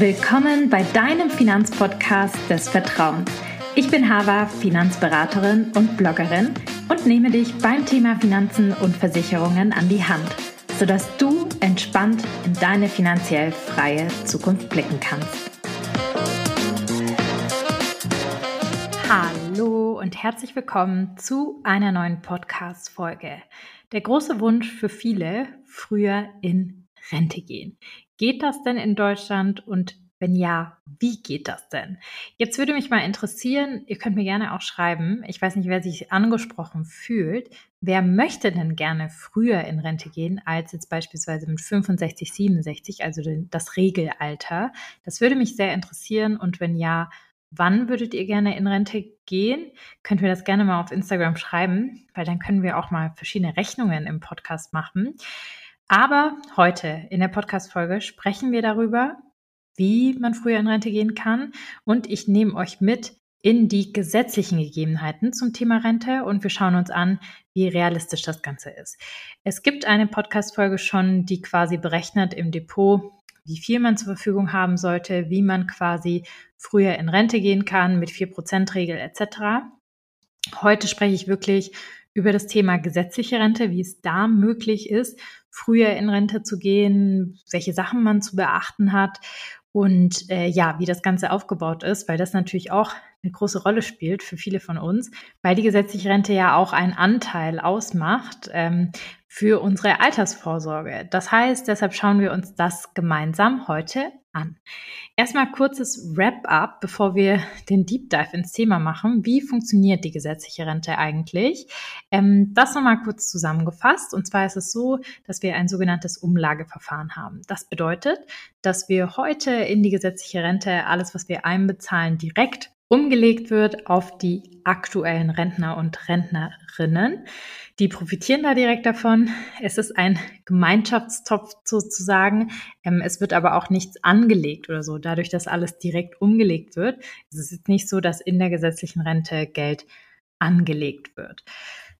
Willkommen bei deinem Finanzpodcast des Vertrauens. Ich bin Hava, Finanzberaterin und Bloggerin und nehme dich beim Thema Finanzen und Versicherungen an die Hand, sodass du entspannt in deine finanziell freie Zukunft blicken kannst. Hallo und herzlich willkommen zu einer neuen Podcast-Folge. Der große Wunsch für viele, früher in Rente gehen. Geht das denn in Deutschland und wenn ja, wie geht das denn? Jetzt würde mich mal interessieren, ihr könnt mir gerne auch schreiben, ich weiß nicht, wer sich angesprochen fühlt, wer möchte denn gerne früher in Rente gehen als jetzt beispielsweise mit 65, 67, also das Regelalter? Das würde mich sehr interessieren und wenn ja, wann würdet ihr gerne in Rente gehen? Könnt ihr das gerne mal auf Instagram schreiben, weil dann können wir auch mal verschiedene Rechnungen im Podcast machen. Aber heute in der Podcast-Folge sprechen wir darüber, wie man früher in Rente gehen kann und ich nehme euch mit in die gesetzlichen Gegebenheiten zum Thema Rente und wir schauen uns an, wie realistisch das Ganze ist. Es gibt eine Podcast-Folge schon, die quasi berechnet im Depot, wie viel man zur Verfügung haben sollte, wie man quasi früher in Rente gehen kann mit 4%-Regel etc. Heute spreche ich wirklich über das Thema gesetzliche Rente, wie es da möglich ist, früher in Rente zu gehen, welche Sachen man zu beachten hat und wie das Ganze aufgebaut ist, weil das natürlich auch eine große Rolle spielt für viele von uns, weil die gesetzliche Rente ja auch einen Anteil ausmacht für unsere Altersvorsorge. Das heißt, deshalb schauen wir uns das gemeinsam heute an. Erstmal kurzes Wrap-up, bevor wir den Deep Dive ins Thema machen. Wie funktioniert die gesetzliche Rente eigentlich? Das nochmal kurz zusammengefasst. Und zwar ist es so, dass wir ein sogenanntes Umlageverfahren haben. Das bedeutet, dass wir heute in die gesetzliche Rente alles, was wir einbezahlen, direkt umgelegt wird auf die aktuellen Rentner und Rentnerinnen. Die profitieren da direkt davon. Es ist ein Gemeinschaftstopf sozusagen. Es wird aber auch nichts angelegt oder so. Dadurch, dass alles direkt umgelegt wird, ist es jetzt nicht so, dass in der gesetzlichen Rente Geld angelegt wird.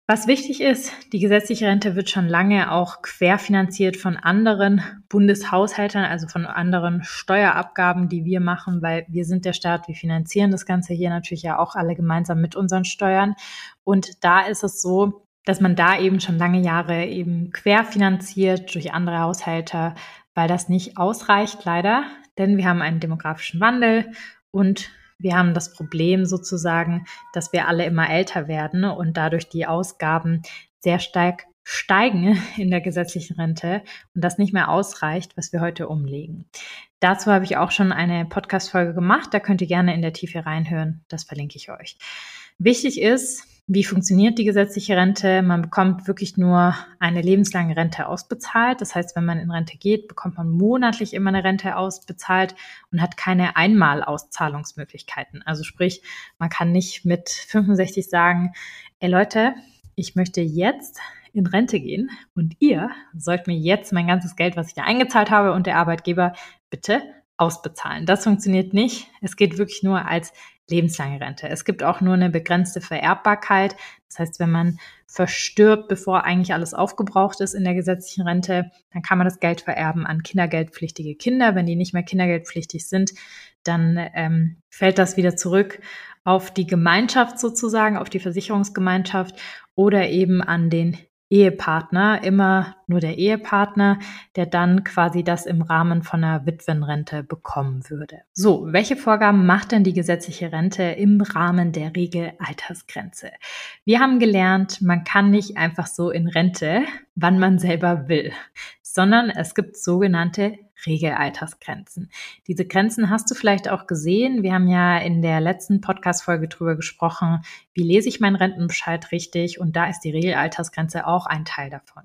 Was wichtig ist, die gesetzliche Rente wird schon lange auch querfinanziert von anderen Bundeshaushaltern, also von anderen Steuerabgaben, die wir machen, weil wir sind der Staat, wir finanzieren das Ganze hier natürlich ja auch alle gemeinsam mit unseren Steuern. Und da ist es so, dass man da eben schon lange Jahre eben querfinanziert durch andere Haushalte, weil das nicht ausreicht leider, denn wir haben einen demografischen Wandel und wir haben das Problem sozusagen, dass wir alle immer älter werden und dadurch die Ausgaben sehr stark steigen in der gesetzlichen Rente und das nicht mehr ausreicht, was wir heute umlegen. Dazu habe ich auch schon eine Podcast-Folge gemacht, da könnt ihr gerne in der Tiefe reinhören, das verlinke ich euch. Wichtig ist, wie funktioniert die gesetzliche Rente? Man bekommt wirklich nur eine lebenslange Rente ausbezahlt. Das heißt, wenn man in Rente geht, bekommt man monatlich immer eine Rente ausbezahlt und hat keine Einmal-Auszahlungsmöglichkeiten. Also sprich, man kann nicht mit 65 sagen, ey Leute, ich möchte jetzt in Rente gehen und ihr sollt mir jetzt mein ganzes Geld, was ich da eingezahlt habe und der Arbeitgeber bitte ausbezahlen. Das funktioniert nicht. Es geht wirklich nur als lebenslange Rente. Es gibt auch nur eine begrenzte Vererbbarkeit. Das heißt, wenn man verstirbt, bevor eigentlich alles aufgebraucht ist in der gesetzlichen Rente, dann kann man das Geld vererben an kindergeldpflichtige Kinder. Wenn die nicht mehr kindergeldpflichtig sind, dann fällt das wieder zurück auf die Gemeinschaft sozusagen, auf die Versicherungsgemeinschaft oder eben an den Ehepartner, immer nur der Ehepartner, der dann quasi das im Rahmen von einer Witwenrente bekommen würde. So, welche Vorgaben macht denn die gesetzliche Rente im Rahmen der Regelaltersgrenze? Wir haben gelernt, man kann nicht einfach so in Rente, wann man selber will, sondern es gibt sogenannte Regelaltersgrenzen. Diese Grenzen hast du vielleicht auch gesehen. Wir haben ja in der letzten Podcast-Folge drüber gesprochen, wie lese ich meinen Rentenbescheid richtig und da ist die Regelaltersgrenze auch ein Teil davon.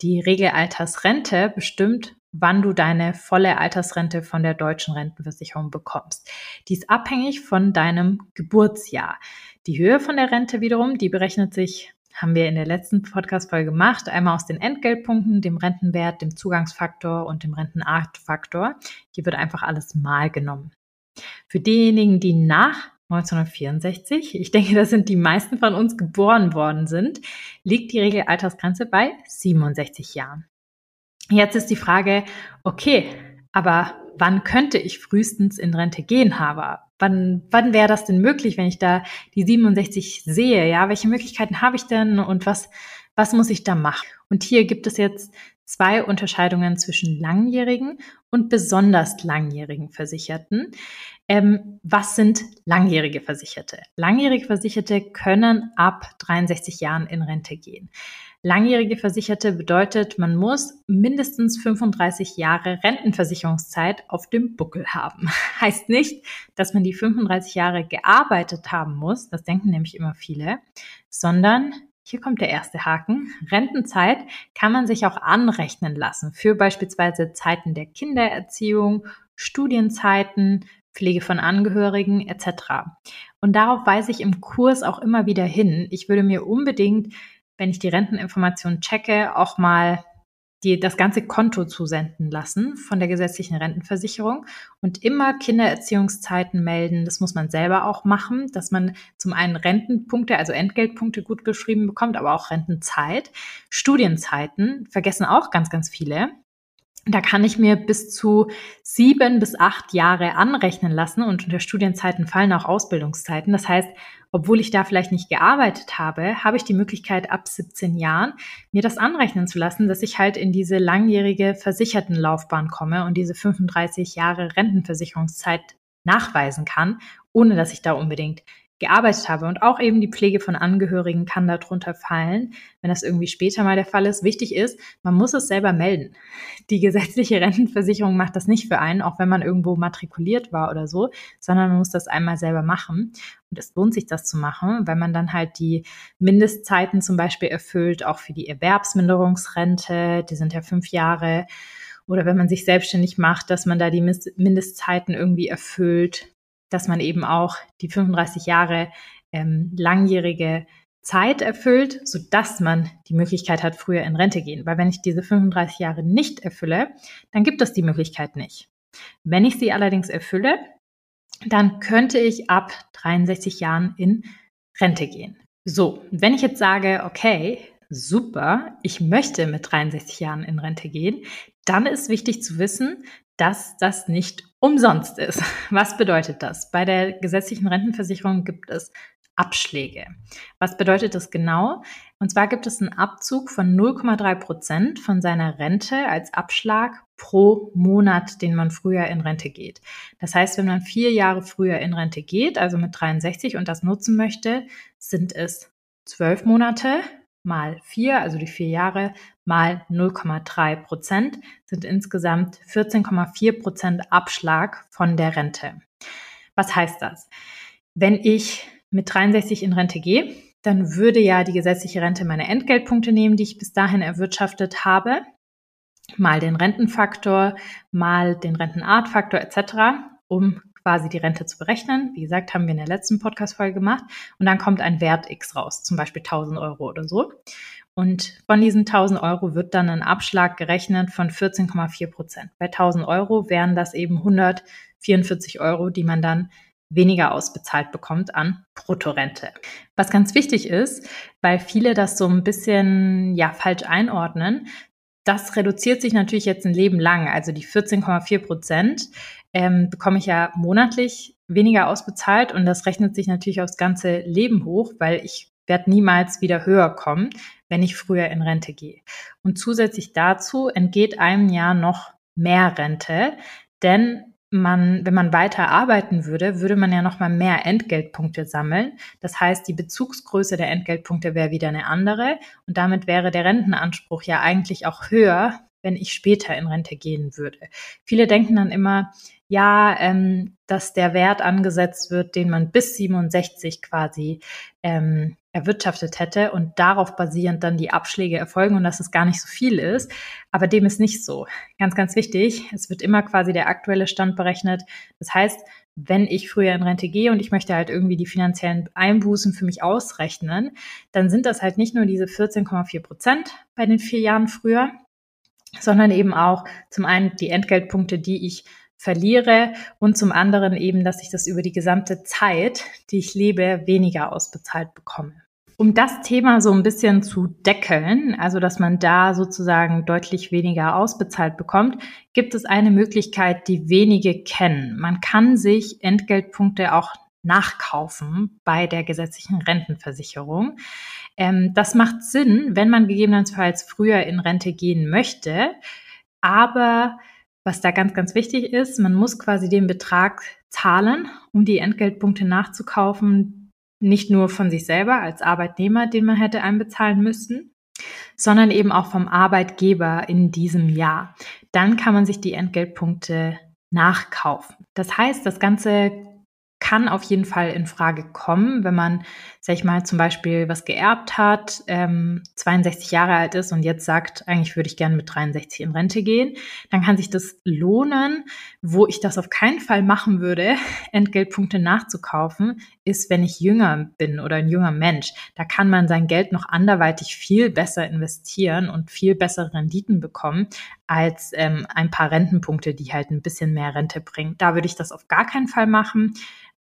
Die Regelaltersrente bestimmt, wann du deine volle Altersrente von der deutschen Rentenversicherung bekommst. Die ist abhängig von deinem Geburtsjahr. Die Höhe von der Rente wiederum, die berechnet sich, haben wir in der letzten Podcast-Folge gemacht, einmal aus den Entgeltpunkten, dem Rentenwert, dem Zugangsfaktor und dem Rentenartfaktor. Hier wird einfach alles mal genommen. Für diejenigen, die nach 1964, ich denke, das sind die meisten von uns geboren worden sind, liegt die Regelaltersgrenze bei 67 Jahren. Jetzt ist die Frage, okay, aber wann könnte ich frühestens in Rente gehen, Hava? Wann wäre das denn möglich, wenn ich da die 67 sehe? Ja, welche Möglichkeiten habe ich denn und was muss ich da machen? Und hier gibt es jetzt 2 Unterscheidungen zwischen langjährigen und besonders langjährigen Versicherten. Was sind langjährige Versicherte? Langjährige Versicherte können ab 63 Jahren in Rente gehen. Langjährige Versicherte bedeutet, man muss mindestens 35 Jahre Rentenversicherungszeit auf dem Buckel haben. Heißt nicht, dass man die 35 Jahre gearbeitet haben muss, das denken nämlich immer viele, sondern, hier kommt der erste Haken, Rentenzeit kann man sich auch anrechnen lassen für beispielsweise Zeiten der Kindererziehung, Studienzeiten, Pflege von Angehörigen etc. Und darauf weise ich im Kurs auch immer wieder hin. Ich würde mir unbedingt, wenn ich die Renteninformation checke, auch mal das ganze Konto zusenden lassen von der gesetzlichen Rentenversicherung und immer Kindererziehungszeiten melden. Das muss man selber auch machen, dass man zum einen Rentenpunkte, also Entgeltpunkte gut geschrieben bekommt, aber auch Rentenzeit. Studienzeiten vergessen auch ganz, ganz viele. Da kann ich mir bis zu 7 bis 8 Jahre anrechnen lassen und unter Studienzeiten fallen auch Ausbildungszeiten. Das heißt, obwohl ich da vielleicht nicht gearbeitet habe, habe ich die Möglichkeit, ab 17 Jahren mir das anrechnen zu lassen, dass ich halt in diese langjährige Versichertenlaufbahn komme und diese 35 Jahre Rentenversicherungszeit nachweisen kann, ohne dass ich da unbedingt gearbeitet habe. Und auch eben die Pflege von Angehörigen kann darunter fallen, wenn das irgendwie später mal der Fall ist. Wichtig ist, man muss es selber melden. Die gesetzliche Rentenversicherung macht das nicht für einen, auch wenn man irgendwo matrikuliert war oder so, sondern man muss das einmal selber machen. Und es lohnt sich, das zu machen, weil man dann halt die Mindestzeiten zum Beispiel erfüllt, auch für die Erwerbsminderungsrente, die sind ja 5 Jahre. Oder wenn man sich selbstständig macht, dass man da die Mindestzeiten irgendwie erfüllt, dass man eben auch die 35 Jahre langjährige Zeit erfüllt, sodass man die Möglichkeit hat, früher in Rente gehen. Weil wenn ich diese 35 Jahre nicht erfülle, dann gibt es die Möglichkeit nicht. Wenn ich sie allerdings erfülle, dann könnte ich ab 63 Jahren in Rente gehen. So, wenn ich jetzt sage, okay, super, ich möchte mit 63 Jahren in Rente gehen, dann ist wichtig zu wissen, dass das nicht umsonst ist. Was bedeutet das? Bei der gesetzlichen Rentenversicherung gibt es Abschläge. Was bedeutet das genau? Und zwar gibt es einen Abzug von 0,3% von seiner Rente als Abschlag pro Monat, den man früher in Rente geht. Das heißt, wenn man 4 Jahre früher in Rente geht, also mit 63 und das nutzen möchte, sind es 12 Monate mal 4, also die 4 Jahre, mal 0,3% sind insgesamt 14,4% Abschlag von der Rente. Was heißt das? Wenn ich mit 63 in Rente gehe, dann würde ja die gesetzliche Rente meine Entgeltpunkte nehmen, die ich bis dahin erwirtschaftet habe, mal den Rentenfaktor, mal den Rentenartfaktor etc., um quasi die Rente zu berechnen. Wie gesagt, haben wir in der letzten Podcast-Folge gemacht. Und dann kommt ein Wert X raus, zum Beispiel 1.000 Euro oder so. Und von diesen 1.000 Euro wird dann ein Abschlag gerechnet von 14,4%. Bei 1.000 Euro wären das eben 144 Euro, die man dann weniger ausbezahlt bekommt an Bruttorente. Was ganz wichtig ist, weil viele das so ein bisschen falsch einordnen, das reduziert sich natürlich jetzt ein Leben lang. Also die 14,4% bekomme ich ja monatlich weniger ausbezahlt und das rechnet sich natürlich aufs ganze Leben hoch, weil ich werde niemals wieder höher kommen, wenn ich früher in Rente gehe. Und zusätzlich dazu entgeht einem ja noch mehr Rente, denn wenn man weiter arbeiten würde, würde man ja nochmal mehr Entgeltpunkte sammeln. Das heißt, die Bezugsgröße der Entgeltpunkte wäre wieder eine andere und damit wäre der Rentenanspruch ja eigentlich auch höher, wenn ich später in Rente gehen würde. Viele denken dann immer, dass der Wert angesetzt wird, den man bis 67 quasi erwirtschaftet hätte und darauf basierend dann die Abschläge erfolgen und dass es gar nicht so viel ist. Aber dem ist nicht so. Ganz, ganz wichtig, es wird immer quasi der aktuelle Stand berechnet. Das heißt, wenn ich früher in Rente gehe und ich möchte halt irgendwie die finanziellen Einbußen für mich ausrechnen, dann sind das halt nicht nur diese 14,4% bei den 4 Jahren früher, sondern eben auch zum einen die Entgeltpunkte, die ich verliere und zum anderen eben, dass ich das über die gesamte Zeit, die ich lebe, weniger ausbezahlt bekomme. Um das Thema so ein bisschen zu deckeln, also dass man da sozusagen deutlich weniger ausbezahlt bekommt, gibt es eine Möglichkeit, die wenige kennen. Man kann sich Entgeltpunkte auch nachkaufen bei der gesetzlichen Rentenversicherung. Das macht Sinn, wenn man gegebenenfalls früher in Rente gehen möchte. Aber was da ganz, ganz wichtig ist, man muss quasi den Betrag zahlen, um die Entgeltpunkte nachzukaufen, nicht nur von sich selber als Arbeitnehmer, den man hätte einbezahlen müssen, sondern eben auch vom Arbeitgeber in diesem Jahr. Dann kann man sich die Entgeltpunkte nachkaufen. Das heißt, das Ganze kann auf jeden Fall in Frage kommen, wenn man, sag ich mal, zum Beispiel was geerbt hat, 62 Jahre alt ist und jetzt sagt, eigentlich würde ich gerne mit 63 in Rente gehen, dann kann sich das lohnen. Wo ich das auf keinen Fall machen würde, Entgeltpunkte nachzukaufen, ist, wenn ich jünger bin oder ein junger Mensch. Da kann man sein Geld noch anderweitig viel besser investieren und viel bessere Renditen bekommen als ein paar Rentenpunkte, die halt ein bisschen mehr Rente bringen. Da würde ich das auf gar keinen Fall machen.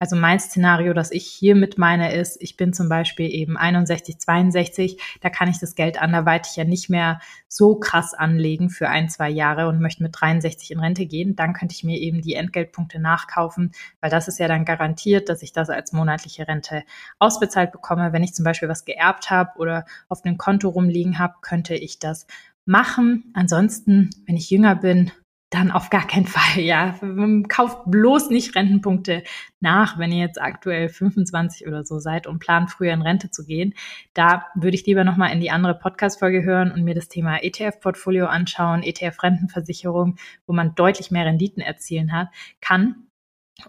Also mein Szenario, das ich hiermit meine, ist, ich bin zum Beispiel eben 61, 62, da kann ich das Geld anderweitig ja nicht mehr so krass anlegen für 1, 2 Jahre und möchte mit 63 in Rente gehen. Dann könnte ich mir eben die Entgeltpunkte nachkaufen, weil das ist ja dann garantiert, dass ich das als monatliche Rente ausbezahlt bekomme. Wenn ich zum Beispiel was geerbt habe oder auf einem Konto rumliegen habe, könnte ich das machen. Ansonsten, wenn ich jünger bin, dann auf gar keinen Fall, ja. Kauft bloß nicht Rentenpunkte nach, wenn ihr jetzt aktuell 25 oder so seid und plant, früher in Rente zu gehen. Da würde ich lieber nochmal in die andere Podcast-Folge hören und mir das Thema ETF-Portfolio anschauen, ETF-Rentenversicherung, wo man deutlich mehr Renditen erzielen kann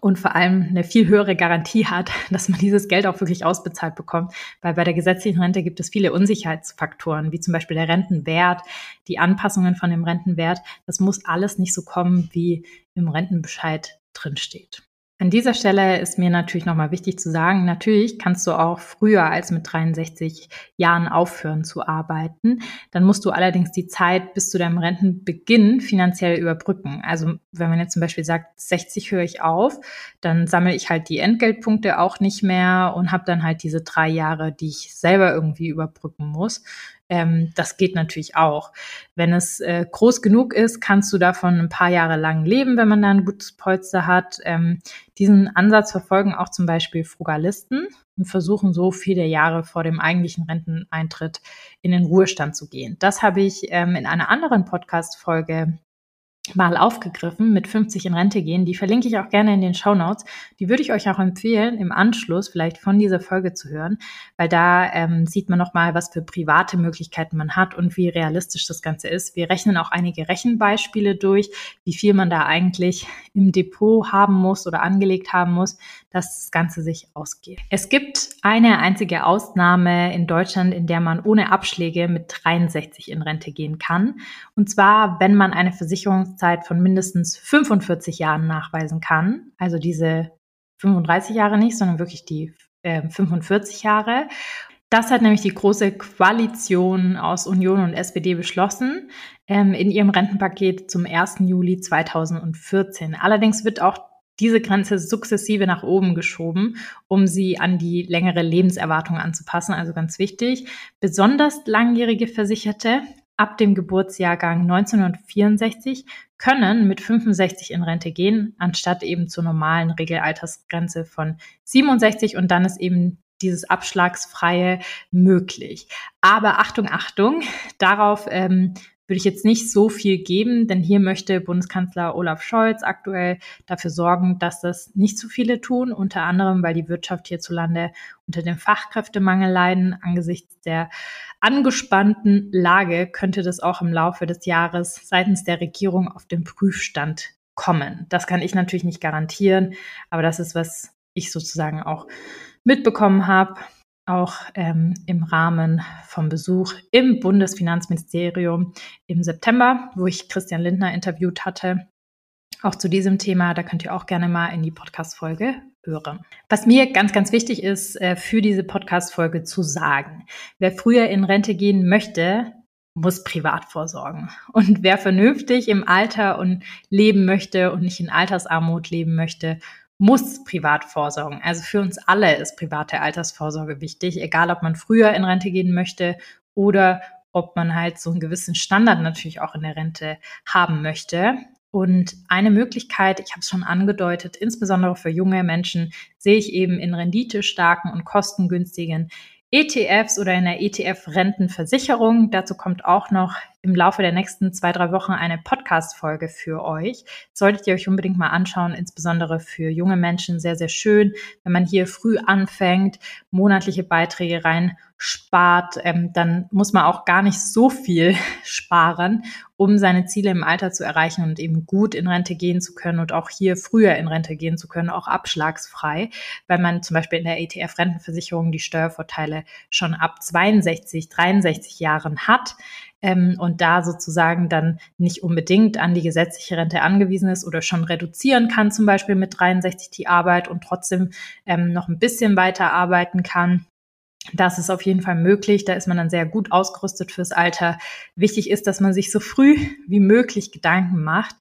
und vor allem eine viel höhere Garantie hat, dass man dieses Geld auch wirklich ausbezahlt bekommt. Weil bei der gesetzlichen Rente gibt es viele Unsicherheitsfaktoren, wie zum Beispiel der Rentenwert, die Anpassungen von dem Rentenwert. Das muss alles nicht so kommen, wie im Rentenbescheid drinsteht. An dieser Stelle ist mir natürlich nochmal wichtig zu sagen, natürlich kannst du auch früher als mit 63 Jahren aufhören zu arbeiten. Dann musst du allerdings die Zeit bis zu deinem Rentenbeginn finanziell überbrücken. Also wenn man jetzt zum Beispiel sagt, 60 höre ich auf, dann sammle ich halt die Entgeltpunkte auch nicht mehr und habe dann halt diese 3 Jahre, die ich selber irgendwie überbrücken muss. Das geht natürlich auch. Wenn es groß genug ist, kannst du davon ein paar Jahre lang leben, wenn man da ein gutes Polster hat. Diesen Ansatz verfolgen auch zum Beispiel Frugalisten und versuchen so viele Jahre vor dem eigentlichen Renteneintritt in den Ruhestand zu gehen. Das habe ich in einer anderen Podcast-Folge mal aufgegriffen, mit 50 in Rente gehen. Die verlinke ich auch gerne in den Shownotes. Die würde ich euch auch empfehlen, im Anschluss vielleicht von dieser Folge zu hören, weil da sieht man nochmal, was für private Möglichkeiten man hat und wie realistisch das Ganze ist. Wir rechnen auch einige Rechenbeispiele durch, wie viel man da eigentlich im Depot haben muss oder angelegt haben muss, dass das Ganze sich ausgeht. Es gibt eine einzige Ausnahme in Deutschland, in der man ohne Abschläge mit 63 in Rente gehen kann. Und zwar, wenn man eine Versicherungszeit von mindestens 45 Jahren nachweisen kann. Also diese 35 Jahre nicht, sondern wirklich die 45 Jahre. Das hat nämlich die große Koalition aus Union und SPD beschlossen in ihrem Rentenpaket zum 1. Juli 2014. Allerdings wird auch diese Grenze sukzessive nach oben geschoben, um sie an die längere Lebenserwartung anzupassen. Also ganz wichtig, besonders langjährige Versicherte ab dem Geburtsjahrgang 1964 können mit 65 in Rente gehen, anstatt eben zur normalen Regelaltersgrenze von 67. Und dann ist eben dieses Abschlagsfreie möglich. Aber Achtung, Achtung, darauf würde ich jetzt nicht so viel geben, denn hier möchte Bundeskanzler Olaf Scholz aktuell dafür sorgen, dass das nicht zu viele tun, unter anderem, weil die Wirtschaft hierzulande unter dem Fachkräftemangel leiden. Angesichts der angespannten Lage könnte das auch im Laufe des Jahres seitens der Regierung auf den Prüfstand kommen. Das kann ich natürlich nicht garantieren, aber das ist, was ich sozusagen auch mitbekommen habe, auch im Rahmen vom Besuch im Bundesfinanzministerium im September, wo ich Christian Lindner interviewt hatte, auch zu diesem Thema. Da könnt ihr auch gerne mal in die Podcast-Folge hören. Was mir ganz, ganz wichtig ist, für diese Podcast-Folge zu sagen: Wer früher in Rente gehen möchte, muss privat vorsorgen. Und wer vernünftig im Alter und leben möchte und nicht in Altersarmut leben möchte, muss privat vorsorgen. Also für uns alle ist private Altersvorsorge wichtig, egal ob man früher in Rente gehen möchte oder ob man halt so einen gewissen Standard natürlich auch in der Rente haben möchte. Und eine Möglichkeit, ich habe es schon angedeutet, insbesondere für junge Menschen, sehe ich eben in renditestarken und kostengünstigen ETFs oder in der ETF-Rentenversicherung. Dazu kommt auch noch im Laufe der nächsten 2-3 Wochen eine Podcast-Folge für euch. Solltet ihr euch unbedingt mal anschauen, insbesondere für junge Menschen sehr, sehr schön, wenn man hier früh anfängt, monatliche Beiträge rein spart, dann muss man auch gar nicht so viel sparen, um seine Ziele im Alter zu erreichen und eben gut in Rente gehen zu können und auch hier früher in Rente gehen zu können, auch abschlagsfrei, weil man zum Beispiel in der ETF-Rentenversicherung die Steuervorteile schon ab 62, 63 Jahren hat. Und da sozusagen dann nicht unbedingt an die gesetzliche Rente angewiesen ist oder schon reduzieren kann, zum Beispiel mit 63 die Arbeit und trotzdem noch ein bisschen weiter arbeiten kann. Das ist auf jeden Fall möglich, da ist man dann sehr gut ausgerüstet fürs Alter. Wichtig ist, dass man sich so früh wie möglich Gedanken macht,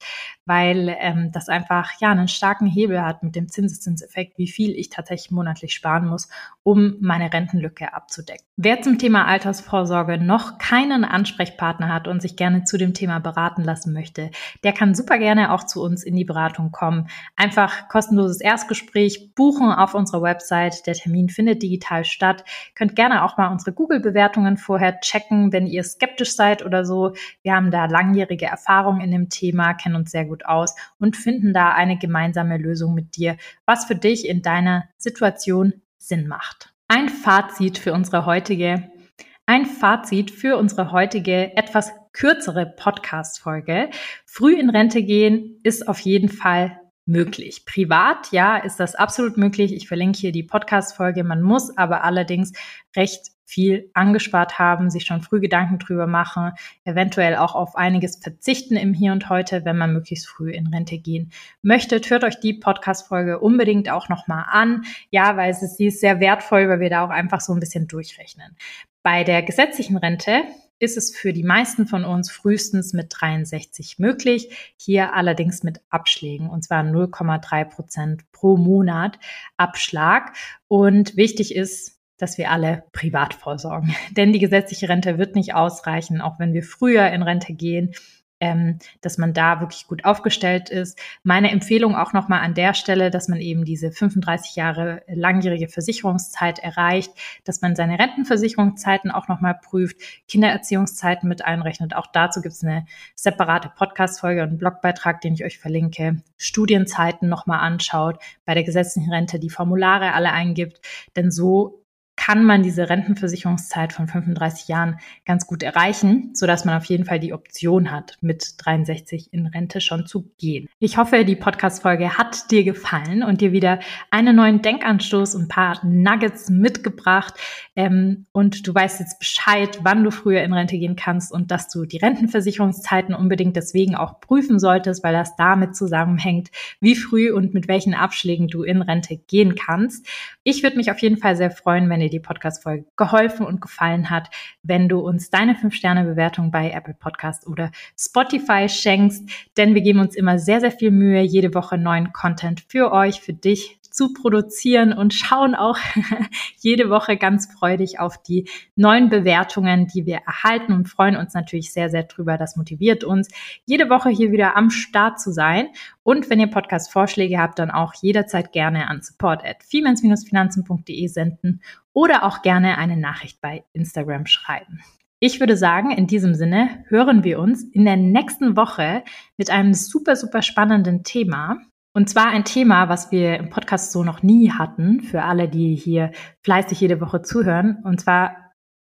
weil das einfach ja einen starken Hebel hat mit dem Zinseszinseffekt, wie viel ich tatsächlich monatlich sparen muss, um meine Rentenlücke abzudecken. Wer zum Thema Altersvorsorge noch keinen Ansprechpartner hat und sich gerne zu dem Thema beraten lassen möchte, der kann super gerne auch zu uns in die Beratung kommen. Einfach kostenloses Erstgespräch buchen auf unserer Website. Der Termin findet digital statt. Könnt gerne auch mal unsere Google-Bewertungen vorher checken, wenn ihr skeptisch seid oder so. Wir haben da langjährige Erfahrung in dem Thema, kennen uns sehr gut aus und finden da eine gemeinsame Lösung mit dir, was für dich in deiner Situation Sinn macht. Ein Fazit für unsere heutige etwas kürzere Podcast-Folge. Früh in Rente gehen ist auf jeden Fall möglich. Privat, ja, ist das absolut möglich. Ich verlinke hier die Podcast-Folge. Man muss aber allerdings recht viel angespart haben, sich schon früh Gedanken drüber machen, eventuell auch auf einiges verzichten im Hier und Heute, wenn man möglichst früh in Rente gehen möchte. Hört euch die Podcast-Folge unbedingt auch nochmal an. Ja, weil sie ist sehr wertvoll, weil wir da auch einfach so ein bisschen durchrechnen. Bei der gesetzlichen Rente ist es für die meisten von uns frühestens mit 63 möglich, hier allerdings mit Abschlägen, und zwar 0,3% pro Monat Abschlag. Und wichtig ist, dass wir alle privat vorsorgen, denn die gesetzliche Rente wird nicht ausreichen, auch wenn wir früher in Rente gehen, dass man da wirklich gut aufgestellt ist. Meine Empfehlung auch nochmal an der Stelle, dass man eben diese 35 Jahre langjährige Versicherungszeit erreicht, dass man seine Rentenversicherungszeiten auch nochmal prüft, Kindererziehungszeiten mit einrechnet. Auch dazu gibt es eine separate Podcast-Folge und einen Blogbeitrag, den ich euch verlinke. Studienzeiten nochmal anschaut, bei der gesetzlichen Rente die Formulare alle eingibt, denn so kann man diese Rentenversicherungszeit von 35 Jahren ganz gut erreichen, sodass man auf jeden Fall die Option hat, mit 63 in Rente schon zu gehen. Ich hoffe, die Podcast-Folge hat dir gefallen und dir wieder einen neuen Denkanstoß und ein paar Nuggets mitgebracht. Und du weißt jetzt Bescheid, wann du früher in Rente gehen kannst und dass du die Rentenversicherungszeiten unbedingt deswegen auch prüfen solltest, weil das damit zusammenhängt, wie früh und mit welchen Abschlägen du in Rente gehen kannst. Ich würde mich auf jeden Fall sehr freuen, wenn ihr die Podcast-Folge geholfen und gefallen hat, wenn du uns deine 5-Sterne-Bewertung bei Apple Podcast oder Spotify schenkst, denn wir geben uns immer sehr, sehr viel Mühe, jede Woche neuen Content für euch, für dich zu produzieren und schauen auch jede Woche ganz freudig auf die neuen Bewertungen, die wir erhalten, und freuen uns natürlich sehr, sehr drüber. Das motiviert uns, jede Woche hier wieder am Start zu sein. Und wenn ihr Podcast-Vorschläge habt, dann auch jederzeit gerne an support@femance-finanzen.de senden oder auch gerne eine Nachricht bei Instagram schreiben. Ich würde sagen, in diesem Sinne hören wir uns in der nächsten Woche mit einem super, super spannenden Thema. Und zwar ein Thema, was wir im Podcast so noch nie hatten, für alle, die hier fleißig jede Woche zuhören. Und zwar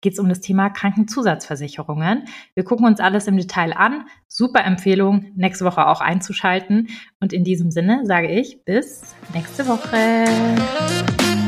geht es um das Thema Krankenzusatzversicherungen. Wir gucken uns alles im Detail an. Super Empfehlung, nächste Woche auch einzuschalten. Und in diesem Sinne sage ich bis nächste Woche.